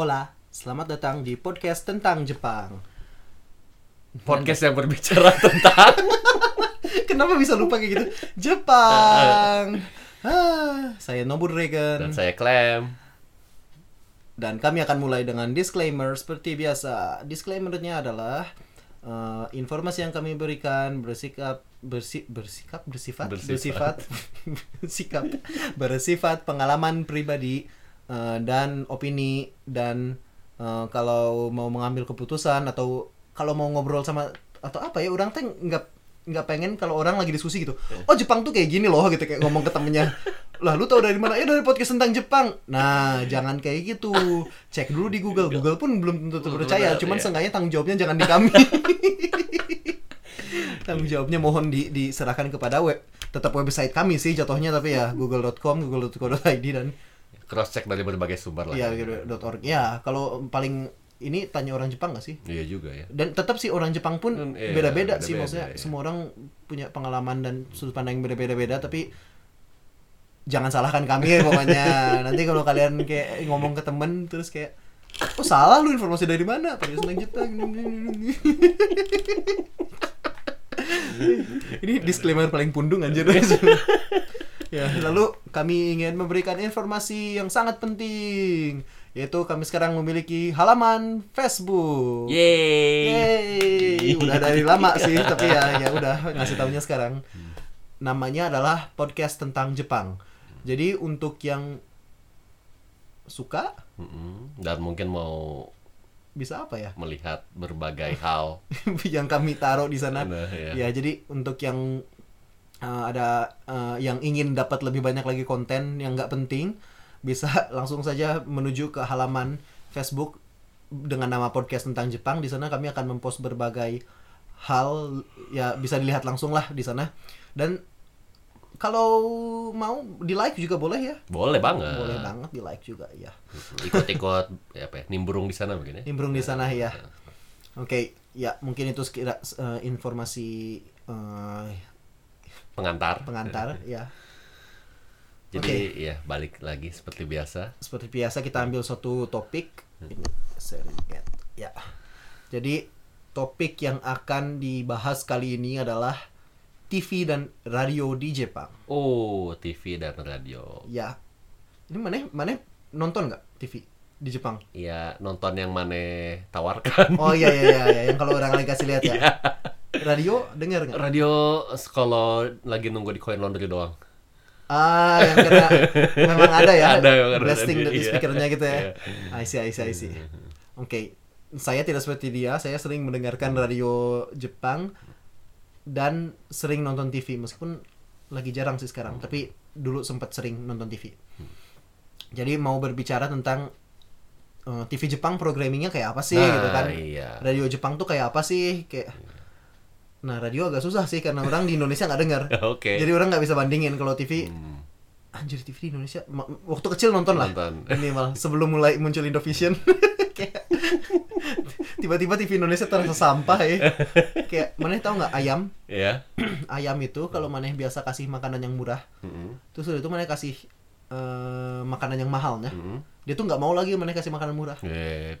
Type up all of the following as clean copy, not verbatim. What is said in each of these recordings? Hola, selamat datang di podcast tentang Jepang. Podcast yang berbicara tentang kenapa bisa lupa kayak gitu? Jepang. Saya Noburigen. Dan saya Clem. Dan kami akan mulai dengan disclaimer seperti biasa. Disclaimer-nya adalah informasi yang kami berikan bersifat pengalaman pribadi dan opini, dan kalau mau mengambil keputusan atau kalau mau ngobrol sama atau apa ya, orang teh nggak pengen kalau orang lagi diskusi gitu. Oh, Jepang tuh kayak gini loh, gitu kayak ngomong ke temennya. Lah, lu tau dari mana? Ya dari podcast tentang Jepang. Nah, jangan kayak gitu. Cek dulu di Google. Google pun belum tentu percaya. Cuman seenggaknya tanggung jawabnya jangan di kami. Tanggung jawabnya mohon diserahkan kepada tetap website kami sih jatuhnya, tapi ya google.com, google.co.id, dan cross check dari berbagai sumber lah. Iya, .org. Ya, kalau paling ini tanya orang Jepang nggak sih? Iya juga ya. Dan tetap sih orang Jepang pun beda-beda sih, maksudnya semua orang punya pengalaman dan sudut pandang yang beda-beda, tapi jangan salahkan kami ya, pokoknya. Nanti kalau kalian kayak ngomong ke temen terus kayak, oh salah lu, informasi dari mana? Pakai senang Jepang. Ini disclaimer paling pundung anjir. Ya, lalu kami ingin memberikan informasi yang sangat penting, yaitu kami sekarang memiliki halaman Facebook. Yeay. Udah dari lama sih, tapi ya udah ngasih taunya sekarang. Namanya adalah podcast tentang Jepang. Jadi untuk yang suka dan mungkin mau bisa apa ya? Melihat berbagai hal yang kami taruh di sana. Ya, jadi untuk yang yang ingin dapat lebih banyak lagi konten yang nggak penting, bisa langsung saja menuju ke halaman Facebook dengan nama podcast tentang Jepang. Di sana kami akan mempost berbagai hal, ya bisa dilihat langsung lah di sana. Dan kalau mau di like juga boleh ya. Boleh banget di like juga ya. Ikut-ikut ya, apa ya, nimbrung di sana mungkin ya. Nimbrung di sana ya. Oke, ya mungkin itu sekira informasi pengantar ya. Jadi ya balik lagi seperti biasa. Seperti biasa kita ambil suatu topik. Ya. Jadi topik yang akan dibahas kali ini adalah TV dan radio di Jepang. Oh, TV dan radio. Ya. Ini mana nonton nggak TV di Jepang? Iya, nonton yang mana tawarkan. Oh iya. Yang kalau orang lain kasih lihat ya. Radio dengar nggak? Radio kalau lagi nunggu di coin laundry doang. Ah, yang kena memang ada ya. Ada blasting dari speakernya gitu ya. I see. Oke. Saya tidak seperti dia, saya sering mendengarkan radio Jepang dan sering nonton TV, meskipun lagi jarang sih sekarang, tapi dulu sempat sering nonton TV. Jadi mau berbicara tentang TV Jepang programmingnya kayak apa sih, gitu kan. Iya. Radio Jepang tuh kayak apa sih? Nah, radio agak susah sih karena orang di Indonesia nggak dengar. Okay. Jadi orang nggak bisa bandingin kalau TV. Anjir, TV di Indonesia. Waktu kecil nonton. Lah. Ini malah sebelum mulai muncul Indovision. Kayak tiba-tiba TV Indonesia terasa sampah ya. Kayak maneh tahu nggak ayam? Iya. Yeah. Ayam itu kalau maneh biasa kasih makanan yang murah. Terus udah itu maneh kasih makanan yang mahal ya. Dia tuh nggak mau lagi maneh kasih makanan murah.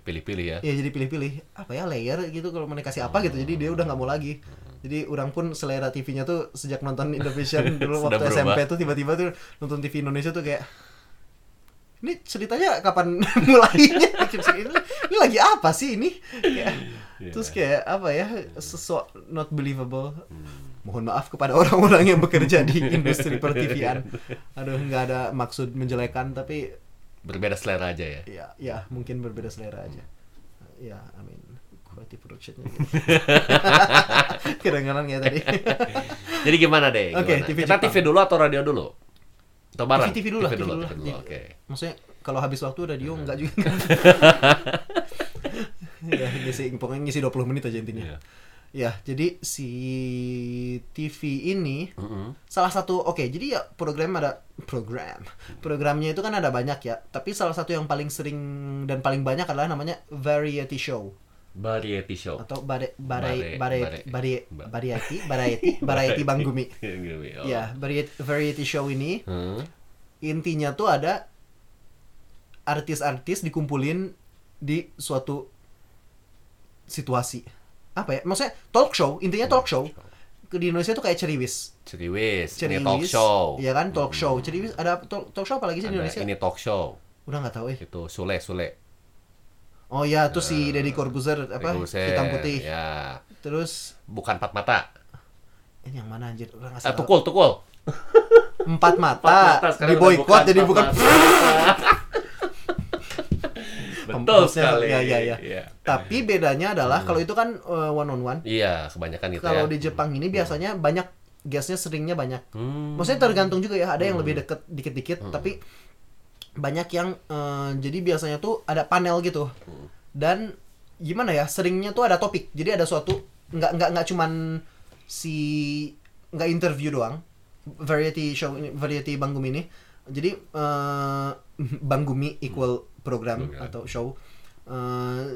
Pilih-pilih ya. Iya, jadi pilih-pilih. Apa ya, layer gitu kalau maneh kasih apa gitu. Jadi dia udah nggak mau lagi. Jadi orang pun selera TV-nya tuh sejak nonton Indovision dulu waktu berubah. SMP tuh tiba-tiba tuh nonton TV Indonesia tuh kayak, ini ceritanya kapan mulainya? Ini lagi apa sih ini? Kayak, terus kayak apa ya, sesuatu not believable. Mohon maaf kepada orang-orang yang bekerja di industri per-TV-an. Aduh, nggak ada maksud menjelekan, tapi berbeda selera aja ya? Ya mungkin berbeda selera aja. Ya, I mean quality production-nya gitu. Kedengaran ya tadi. Jadi gimana deh? Okay, kita TV dulu atau radio dulu? Atau bareng? TV dulu. Okay. Maksudnya kalau habis waktu radio enggak juga. Ya, pokoknya ngisi 20 menit aja intinya. Yeah. Ya, jadi si TV ini salah satu, jadi ya programnya itu kan ada banyak ya, tapi salah satu yang paling sering dan paling banyak adalah namanya variety show atau variety Banggumi. Ya, variety show ini intinya tuh ada artis-artis dikumpulin di suatu situasi. Apa ya? Maksudnya talk show, intinya talk show. Di Indonesia tuh kayak ceriwis. Ini talk show. Iya kan, talk show. Ceriwis, ada talk show apa lagi sih di Indonesia? Ini talk show. Udah enggak tahu Itu Sule. Oh iya, tuh si Deddy Corbuzier apa? Hitam putih. Ya. Terus bukan empat mata. Ini yang mana anjir? Udah enggak salah. Tukul. Empat mata diboikot jadi bukan. Betul sekali. Iya. Tapi bedanya adalah kalau itu kan one on one. Iya, kebanyakan gitu. Kalau di Jepang ini biasanya banyak guest-nya, seringnya banyak. Maksudnya tergantung juga ya, ada yang lebih deket dikit-dikit, tapi banyak yang jadi biasanya tuh ada panel gitu. Dan gimana ya, seringnya tuh ada topik. Jadi ada suatu enggak cuman enggak interview doang. Variety show ini, variety Banggumi ini. Jadi Banggumi equal program atau show.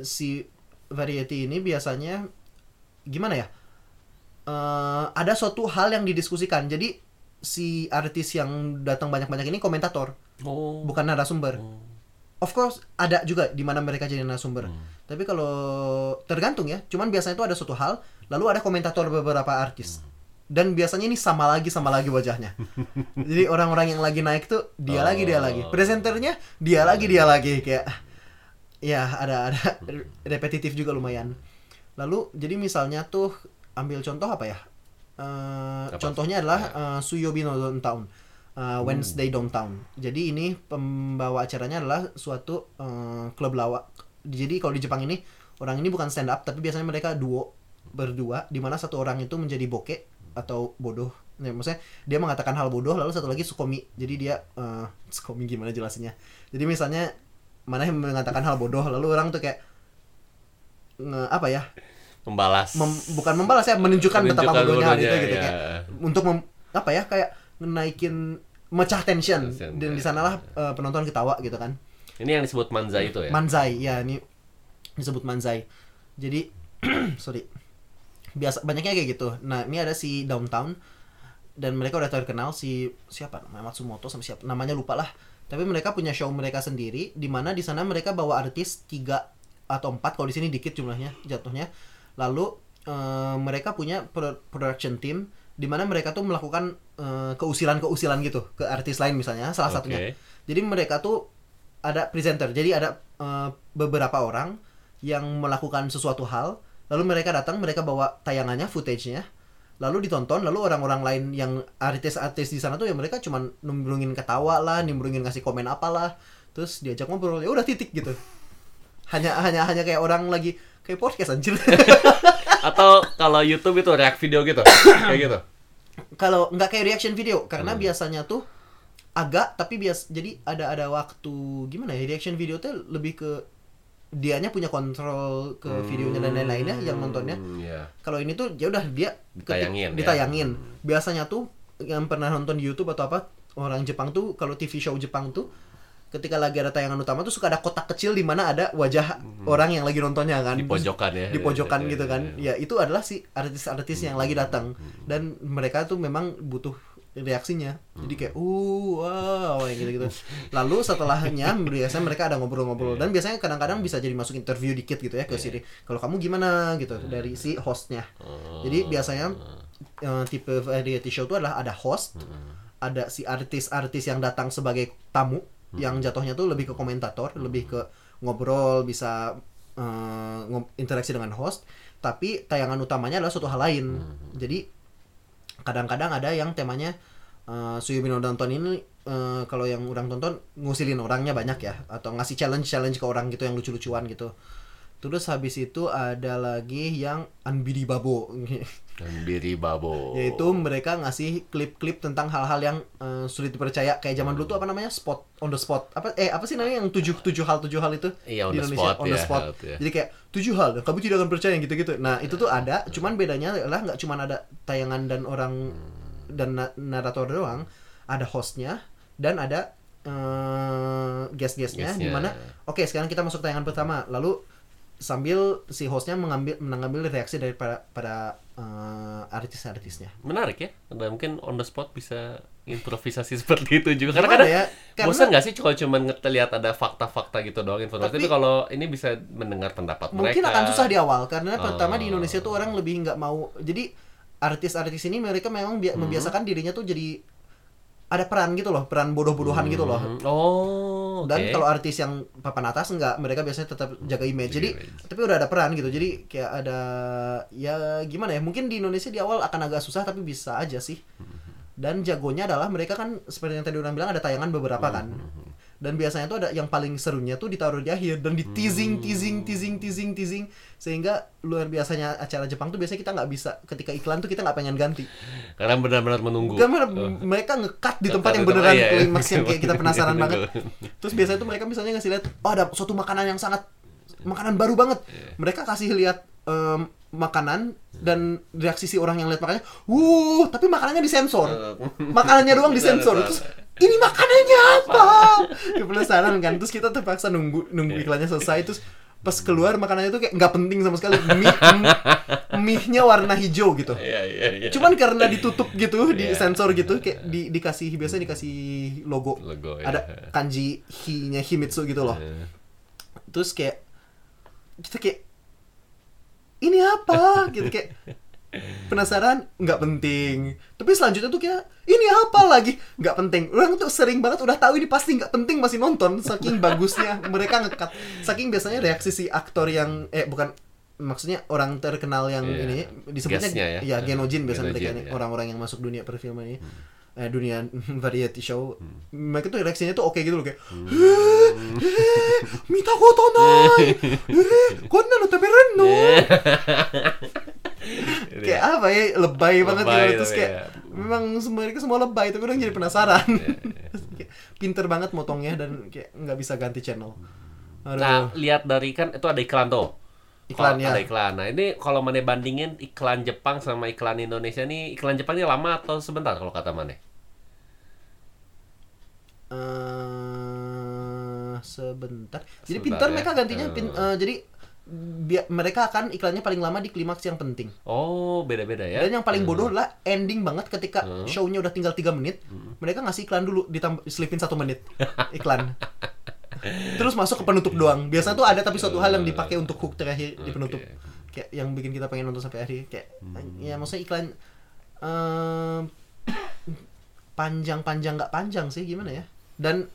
Si variety ini biasanya gimana ya? Ada suatu hal yang didiskusikan. Jadi si artis yang datang banyak-banyak ini komentator. Bukan narasumber. Of course ada juga di mana mereka jadi narasumber. Tapi kalau tergantung ya, cuman biasanya itu ada suatu hal lalu ada komentator beberapa artis. Dan biasanya ini sama lagi wajahnya. Jadi orang-orang yang lagi naik tuh dia lagi. Presenternya dia lagi kayak ya ada repetitif juga lumayan. Lalu jadi misalnya tuh ambil contoh apa ya? Contohnya adalah Suiyōbi no Downtown. Wednesday Downtown. Jadi ini pembawa acaranya adalah suatu klub lawak. Jadi kalau di Jepang ini orang ini bukan stand up tapi biasanya mereka duo berdua di mana satu orang itu menjadi bokeh atau bodoh, maksudnya dia mengatakan hal bodoh lalu satu lagi sukomi, jadi dia sukomi gimana jelasinnya, jadi misalnya mana yang mengatakan hal bodoh lalu orang tuh kayak apa ya, menunjukkan betapa bodohnya gitu ya. Kayak untuk kayak naikin mecah tension dan di sanalah penonton ketawa gitu kan. Ini yang disebut manzai itu ya. Manzai ya, ini disebut manzai. Jadi sorry, biasa banyaknya kayak gitu. Nah, ini ada si Downtown dan mereka udah terkenal, si siapa namanya, Matsumoto sama siapa namanya lupa lah. Tapi mereka punya show mereka sendiri di mana di sana mereka bawa artis 3 atau 4, kalau di sini dikit jumlahnya jatuhnya. Lalu mereka punya production team di mana mereka tuh melakukan keusilan-keusilan gitu ke artis lain misalnya salah satunya. Jadi mereka tuh ada presenter. Jadi ada beberapa orang yang melakukan sesuatu hal. Lalu mereka datang, mereka bawa tayangannya, footage-nya, lalu ditonton, lalu orang-orang lain yang artis-artis di sana tuh ya mereka cuma nimbrungin ketawa lah, nimbrungin ngasih komen apalah, terus diajak ngobrol, ya udah titik gitu. Hanya kayak orang lagi kayak podcast anjir. Atau kalau YouTube itu react video gitu, kayak gitu. Kalau nggak kayak reaction video, karena biasanya tuh agak, tapi jadi ada waktu gimana ya, reaction video tuh lebih ke dianya punya kontrol ke videonya dan lain-lainnya yang nontonnya. Kalau ini tuh ya udah dia ditayangin. Biasanya tuh yang pernah nonton di YouTube atau apa, orang Jepang tuh kalau TV show Jepang tuh ketika lagi ada tayangan utama tuh suka ada kotak kecil di mana ada wajah orang yang lagi nontonnya kan. Di pojokan gitu kan. Ya itu adalah si artis-artis yang lagi datang dan mereka tuh memang butuh reaksinya. Jadi kayak wow gitu-gitu. Lalu setelahnya biasanya mereka ada ngobrol-ngobrol dan biasanya kadang-kadang bisa jadi masuk interview dikit gitu ya ke sini. Kalau kamu gimana gitu dari si hostnya. Jadi biasanya tipe variety show itu adalah ada host, ada si artis-artis yang datang sebagai tamu yang jatuhnya tuh lebih ke komentator, lebih ke ngobrol, bisa interaksi dengan host, tapi tayangan utamanya adalah suatu hal lain. Jadi kadang-kadang ada yang temanya Suiyōbi no Downtown ini kalau yang orang tonton ngusilin orangnya banyak ya, atau ngasih challenge ke orang gitu yang lucu-lucuan gitu. Terus habis itu ada lagi yang Anbiribabo yaitu mereka ngasih klip-klip tentang hal-hal yang sulit dipercaya kayak zaman dulu tuh apa namanya, spot on the spot apa sih namanya yang tujuh hal itu di Indonesia, on the spot. Jadi kayak 7 hal kamu tidak akan percaya gitu-gitu. Nah itu tuh ada, cuman bedanya adalah nggak cuman ada tayangan dan orang dan narator doang, ada hostnya dan ada guest-guestnya di mana sekarang kita masuk tayangan pertama, lalu sambil si hostnya mengambil reaksi dari para artis-artisnya. Menarik ya, mungkin on the spot bisa improvisasi seperti itu juga. Karena bosan nggak sih kalau cuma ngelihat ada fakta-fakta gitu doang informasi, tapi kalau ini bisa mendengar pendapat mungkin mereka. Mungkin akan susah di awal karena pertama di Indonesia tuh orang lebih nggak mau. Jadi artis-artis ini mereka memang membiasakan dirinya tuh jadi ada peran gitu loh, peran bodoh-bodohan gitu loh. Dan kalau artis yang papan atas enggak, mereka biasanya tetap jaga image. Jadi tapi udah ada peran gitu. Jadi kayak ada ya gimana ya? Mungkin di Indonesia di awal akan agak susah tapi bisa aja sih. Dan jagonya adalah mereka kan seperti yang tadi udah bilang ada tayangan beberapa kan. Dan biasanya tuh ada yang paling serunya tuh ditaruh di akhir dan di teasing sehingga luar biasanya acara Jepang tuh biasanya kita nggak bisa ketika iklan tuh kita nggak pengen ganti karena benar-benar menunggu karena mereka nge-cut di tempat yang beneran klimaks yang kayak kita penasaran banget. Terus biasanya tuh mereka misalnya ngasih lihat ada suatu makanan yang sangat makanan baru banget, mereka kasih lihat makanan dan reaksi si orang yang lihat makanannya, tapi makanannya disensor, makanannya doang disensor. Terus ini makanannya apa? Ya penasaran kan. Terus kita terpaksa nunggu iklannya selesai. Terus pas keluar makanannya tuh kayak nggak penting sama sekali. Mie-nya warna hijau gitu. Cuman karena ditutup gitu, disensor gitu, kayak dikasih biasanya dikasih logo ada kanji hi-nya Himitsu gitu loh. Terus kayak kita kayak ini apa? Gitu kayak penasaran, nggak penting. Tapi selanjutnya tuh kayak ini apa lagi? Nggak penting. Orang tuh sering banget udah tahu ini pasti nggak penting masih nonton. Saking bagusnya mereka ngekat. Saking biasanya reaksi si aktor yang bukan maksudnya orang terkenal yang ini disebutnya guess-nya, ya genojin biasanya mereka orang-orang yang masuk dunia perfilman ini. Dunia variety show, mereka tuh reaksinya tuh oke gitu loh kayak mitakoto nai, konna no taberan no, kayak apa ya lebay banget gitu. Terus kayak memang mereka semua lebay tapi orang jadi penasaran, pinter banget motongnya dan kayak nggak bisa ganti channel. Nah lihat dari kan itu ada iklan tuh. Ada iklan. Nah ini kalau Mane bandingin iklan Jepang sama iklan Indonesia nih, iklan Jepang ini lama atau sebentar kalau kata Mane? Sebentar. Jadi pintar mereka gantinya. Jadi mereka akan iklannya paling lama di klimaks yang penting. Oh beda-beda ya. Dan yang paling bodoh adalah ending banget ketika show-nya udah tinggal 3 menit. Mereka ngasih iklan dulu, selipin 1 menit iklan. Terus masuk ke penutup doang. Biasanya tuh ada tapi suatu hal yang dipakai untuk hook terakhir di penutup. Kayak yang bikin kita pengen nonton sampai akhir. Kayak ya maksudnya iklan panjang-panjang nggak panjang sih gimana ya. Dan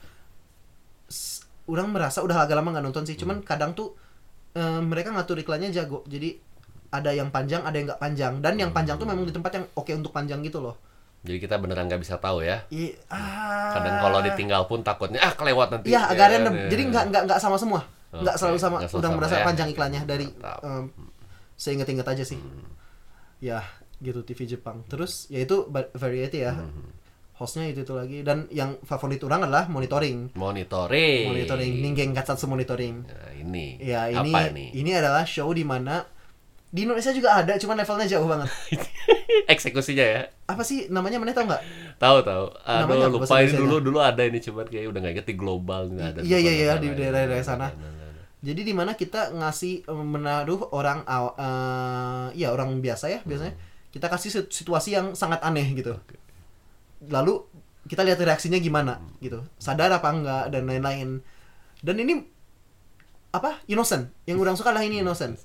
orang merasa udah agak lama nggak nonton sih. Cuman kadang tuh mereka ngatur iklannya jago. Jadi ada yang panjang, ada yang nggak panjang. Dan yang panjang tuh memang di tempat yang oke untuk panjang gitu loh. Jadi kita beneran nggak bisa tahu ya. Kadang kalau ditinggal pun takutnya kelewat nanti. Iya, agak random. Jadi nggak sama semua. Nggak selalu sama. Udah merasa panjang iklannya dari seinget-inget aja sih. Ya gitu TV Jepang. Terus ya itu variety ya. Hostnya itu lagi. Dan yang favorit orang adalah monitoring. Monitoring. Ningen Gatsatsu monitoring. Nah, ini. Ya ini. Apa ini? Ini adalah show di mana di Indonesia juga ada, cuman levelnya jauh banget. Eksekusinya ya. Apa sih namanya? Mana tau nggak? Tahu. Aduh, lupain dulu ada ini cuman kayak udah nggak inget di global nggak ada. Iya di daerah-daerah sana. Jadi di mana kita ngasih menaruh orang orang biasa ya biasanya kita kasih situasi yang sangat aneh gitu. Lalu kita lihat reaksinya gimana gitu. Sadar apa enggak dan lain-lain. Dan ini innocent, yang orang suka lah ini innocent.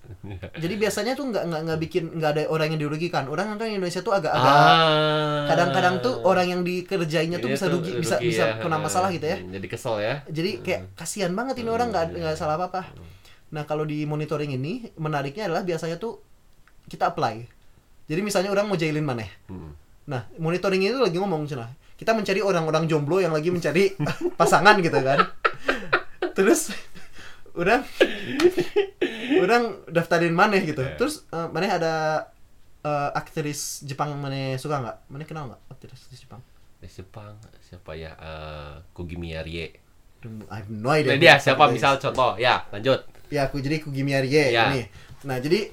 Jadi biasanya tuh nggak bikin nggak ada orang yang dirugikan. Orang Indonesia tuh agak-agak kadang-kadang tuh orang yang dikerjainnya tuh bisa rugi, bisa kena masalah gitu ya. Jadi kesel ya. Jadi kayak kasihan banget ini orang nggak salah apa-apa. Nah kalau di monitoring ini menariknya adalah biasanya tuh kita apply. Jadi misalnya orang mau jailin maneh. Nah monitoring ini tuh lagi ngomong cina. Kita mencari orang-orang jomblo yang lagi mencari pasangan gitu kan. Terus Orang daftarin Maneh gitu. Terus Maneh ada aktris Jepang Maneh suka nggak? Maneh kenal nggak aktris Jepang? Jepang siapa ya? Kugimiya Rie. I have no idea. Nah, dia siapa misal contoh? Ya lanjut. Ya jadi Kugimiya Rie ini. Nah jadi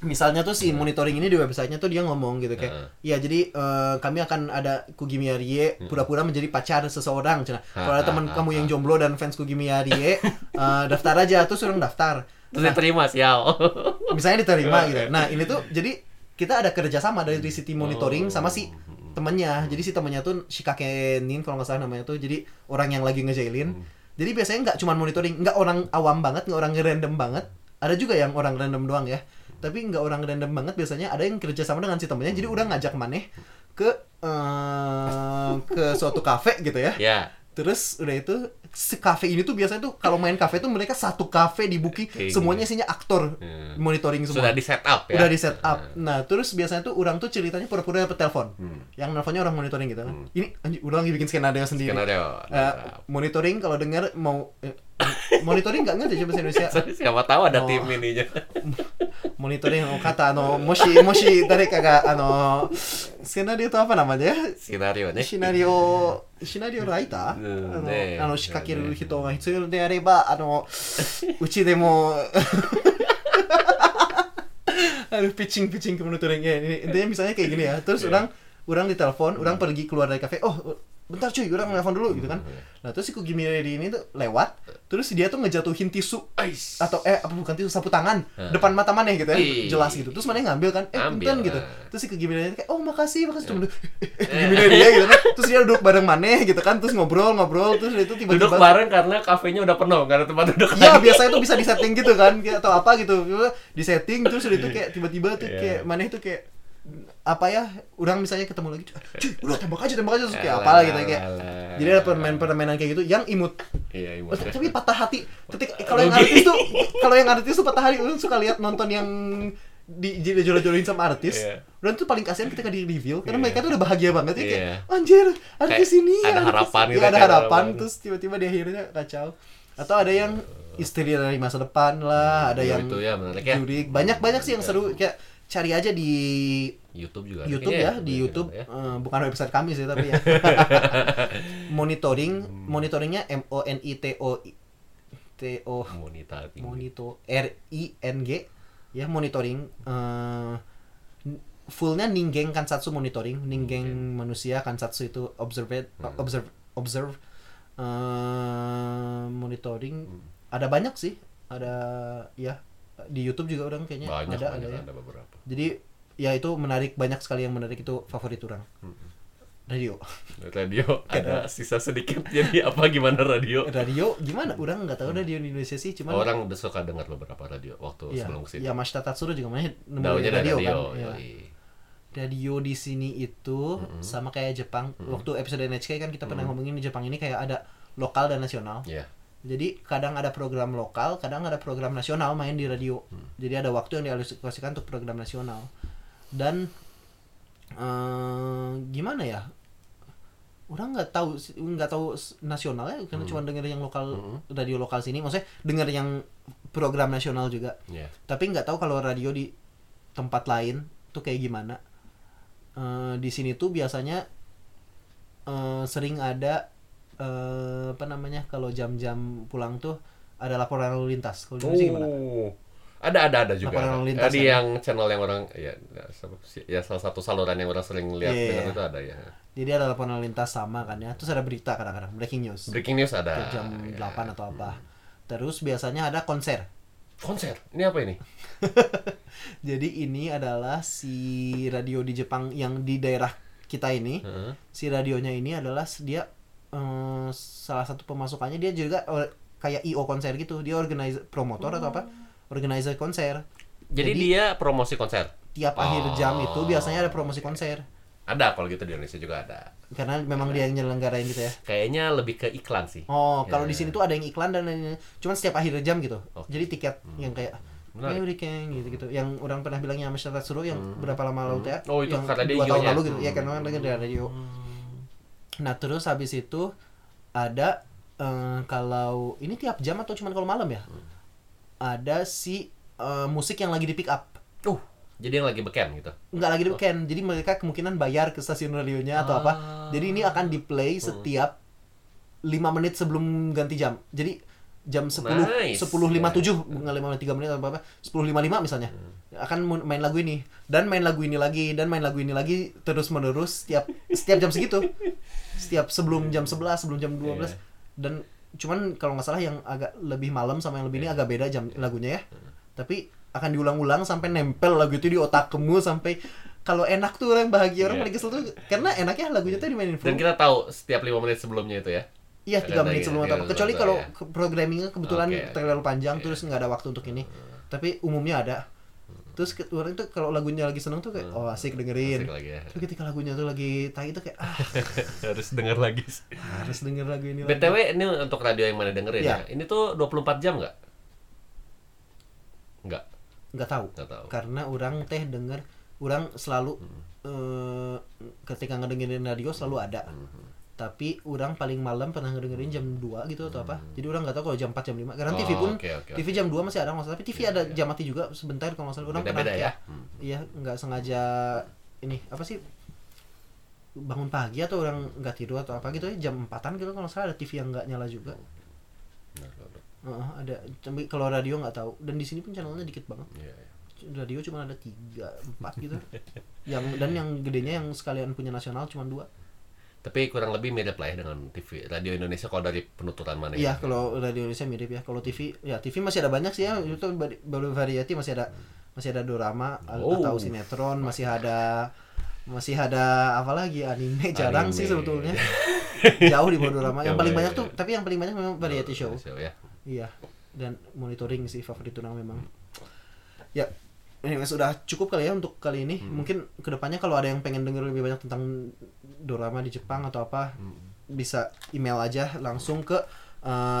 misalnya tuh si monitoring ini di websitenya tuh dia ngomong gitu kayak ya jadi kami akan ada Kugimiya Rie pura-pura menjadi pacar seseorang. Kalau ada teman kamu yang jomblo dan fans Kugimiya Rie daftar aja. Terus orang daftar Terus diterima, sial. Misalnya diterima gitu. Nah, ini tuh jadi kita ada kerjasama dari City Monitoring sama si temennya. Jadi si temennya tuh si kakek Nin kalau nggak salah namanya tuh, jadi orang yang lagi ngejailin. Jadi biasanya nggak cuma monitoring, nggak orang awam banget, nggak orang random banget. Ada juga yang orang random doang ya, tapi nggak orang random banget biasanya. Ada yang kerjasama dengan si temennya, jadi udah ngajak maneh ke suatu kafe gitu ya. Yeah. Terus udah itu si kafe ini tuh biasanya tuh kalau main kafe tuh mereka satu kafe di booking, semuanya isinya aktor, monitoring semua. Sudah di set up ya. Udah di set up. Nah, terus biasanya tuh orang tuh ceritanya pura-pura dapet telepon. Yang nelfonnya orang monitoring gitu kan. Ini udah lagi bikin skenario sendiri. Skenario. Monitoring kalau dengar mau monitoring enggak ngerti bahasa Indonesia. Siapa tahu ada tim ininya. Monitoring no kata moshi dareka ga skenario itu apa namanya ya? Skenario ne. Scenario writer? Ne. 仕掛ける人が必要であれば うちでも pitching monitoring ya. Intinya misalnya kayak gini ya. Terus orang ditelepon, orang pergi keluar dari kafe. Oh, bentar cuy, orang nelfon dulu gitu kan. Nah, terus si Kugimiya Rie ini tuh lewat. Terus dia tuh ngejatuhin tisu atau bukan tisu, sapu tangan depan mata maneh gitu ya. Jelas gitu. Terus maneh ngambil kan, punten gitu. Terus si Kugimiya Rie kayak, "Oh, makasih." Terus Kugimiya Rie gitu kan. Terus dia duduk bareng maneh gitu kan, terus ngobrol, terus itu tiba-tiba duduk bareng karena kafenya udah penuh, enggak ada tempat duduk. Iya, biasanya tuh bisa disetting gitu kan, atau apa gitu. Disetting terus itu kayak tiba-tiba tuh kayak maneh tuh kayak apa ya, orang misalnya ketemu lagi, cuy udah tembak aja terus kayak apalah gitu kayak. Jadi ada permainan kayak gitu yang imut. Iya, imut. Tapi patah hati. Kalau yang artis tuh patah hati. Orang suka lihat nonton yang dijodoh-jodohin sama artis. Orang tuh paling kasihan ketika di review karena mereka tuh udah bahagia banget ya kayak anjir, artis ini ada harapan gitu. Ada harapan terus tiba-tiba di akhirnya kacau. Atau ada yang istri dari masa depan lah, ada yang jurik. Banyak sih yang seru kayak. Cari aja di YouTube ya, di YouTube ya. Bukan website kami sih tapi ya. Monitoringnya MONITORING RING ya, monitoring. Fullnya Ningen Kansatsu Monitoring. Ningen manusia, Kansatsu itu observe. Monitoring ada banyak sih, ada ya. Di YouTube juga orang kayaknya ada beberapa. Jadi ya itu menarik, banyak sekali yang menarik, itu favorit orang. Radio ada sisa sedikit jadi apa gimana radio gimana orang nggak tahu radio di Indonesia sih, cuman orang udah suka dengar beberapa radio waktu sebelum kesini ya. Mas Tatsuro juga namanya radio kan? Radio di sini itu sama kayak Jepang. Waktu episode NHK kan kita pernah ngomongin di Jepang ini kayak ada lokal dan nasional. Jadi kadang ada program lokal, kadang ada program nasional main di radio. Jadi ada waktu yang dialokasikan untuk program nasional. Dan gimana ya? Orang nggak tahu nasionalnya karena cuma dengar yang lokal, radio lokal sini. Maksudnya dengar yang program nasional juga. Tapi nggak tahu kalau radio di tempat lain tuh kayak gimana. Di sini tuh biasanya sering ada apa namanya, kalau jam-jam pulang tuh ada laporan lalu lintas. Kalau gimana? Ada juga. Laporan lalu lintas. Tadi yang channel yang orang ya salah satu saluran yang orang sering lihat dengar itu ada ya. Jadi ada laporan lalu lintas sama kan ya. Terus ada berita kadang-kadang, breaking news ada jam 8 atau apa. Terus biasanya ada konser. Ini apa ini? Jadi ini adalah si radio di Jepang yang di daerah kita ini. Si radionya ini adalah dia salah satu pemasukannya, dia juga kayak I.O. konser gitu. Dia organizer, promotor atau apa, organizer konser. Jadi dia promosi konser? Tiap akhir jam itu biasanya ada promosi konser. Ada, kalau gitu di Indonesia juga ada. Karena memang dia yang nyelenggarain gitu ya? Kayaknya lebih ke iklan sih. Kalau di sini tuh ada yang iklan dan cuman setiap akhir jam gitu. Jadi tiket yang kayak Noburigen gitu-gitu. Yang orang pernah bilangnya sama Matsumoto yang berapa lama lalu ya? Itu yang kata dia 2 tahun lalu gitu. Ya karena orang dengar dari radio. Nah terus habis itu ada kalau ini tiap jam atau cuma kalau malam ya, ada si musik yang lagi di pick up. Jadi yang lagi beken gitu? Nggak lagi di beken, jadi mereka kemungkinan bayar ke stasiun radionya atau apa. Jadi ini akan di play setiap 5 menit sebelum ganti jam. Jadi jam 10.57 bukan 5.3 menit atau apa, 10.55 misalnya akan main lagu ini dan main lagu ini lagi terus-menerus setiap jam segitu. Setiap sebelum jam 11, sebelum jam 12. Dan cuman kalau enggak salah yang agak lebih malam sama yang lebih ini agak beda jam lagunya ya. tapi akan diulang-ulang sampai nempel lagu itu di otak kamu sampai kalau enak tuh orang bahagia, orang paling kesel tuh karena enaknya lagunya tuh dimainin full. Dan kita tahu setiap 5 menit sebelumnya itu ya. Iya, 3 menit sebelum atau kecuali kalau programmingnya kebetulan terlalu panjang terus enggak ada waktu untuk ini. Tapi umumnya ada. Terus orang itu kalau lagunya lagi seneng tuh kayak oh asik dengerin. Asik lagi ya. Tapi ketika lagunya tuh lagi tai itu kayak ah harus denger lagi. Harus denger lagu ini. BTW ini untuk radio yang mana dengerin ya? Ini tuh 24 jam enggak? Enggak tahu. Karena orang teh denger orang selalu ketika ngedengerin radio selalu ada. Tapi orang paling malam pernah ngedengerin jam 2 gitu atau apa. Jadi orang enggak tahu kalau jam 4 jam 5. Karena TV pun TV jam 2 masih ada masalah, tapi TV ada jam mati juga sebentar kalau masalah orang pernah ya. Iya, enggak sengaja ini apa sih? Bangun pagi atau orang enggak tidur atau apa gitu jam 4-an gitu kalau salah ada TV yang enggak nyala juga. Ada tapi kalau radio enggak tahu dan di sini pun channelnya dikit banget. Radio cuma ada 3-4 gitu. yang gedenya yang sekalian punya nasional cuma 2. Tapi kurang lebih mirip lah ya dengan TV radio Indonesia kalau dari penuturan mana ya? Iya, kalau radio Indonesia mirip ya. Kalau TV ya TV masih ada banyak sih ya. Itu variety masih ada dorama atau sinetron, masih ada apa lagi anime jarang sih sebetulnya. Jauh di bawah dorama. Yang paling banyak tuh tapi yang paling banyak memang variety show. Iya. Dan monitoring sih favorit orang memang. Ya. Ini sudah cukup kali ya untuk kali ini. Mungkin kedepannya kalau ada yang pengen denger lebih banyak tentang dorama di Jepang atau apa, bisa email aja langsung ke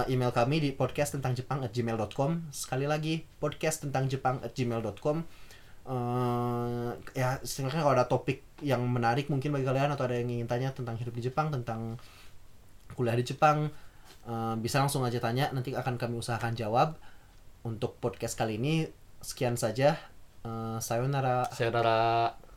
email kami di podcasttentang.jepang@gmail.com. Sekali lagi podcasttentang.jepang@gmail.com. Ya sebenarnya kalau ada topik yang menarik mungkin bagi kalian atau ada yang ingin tanya tentang hidup di Jepang, tentang kuliah di Jepang, bisa langsung aja tanya. Nanti akan kami usahakan jawab. Untuk podcast kali ini sekian saja. Sayonara.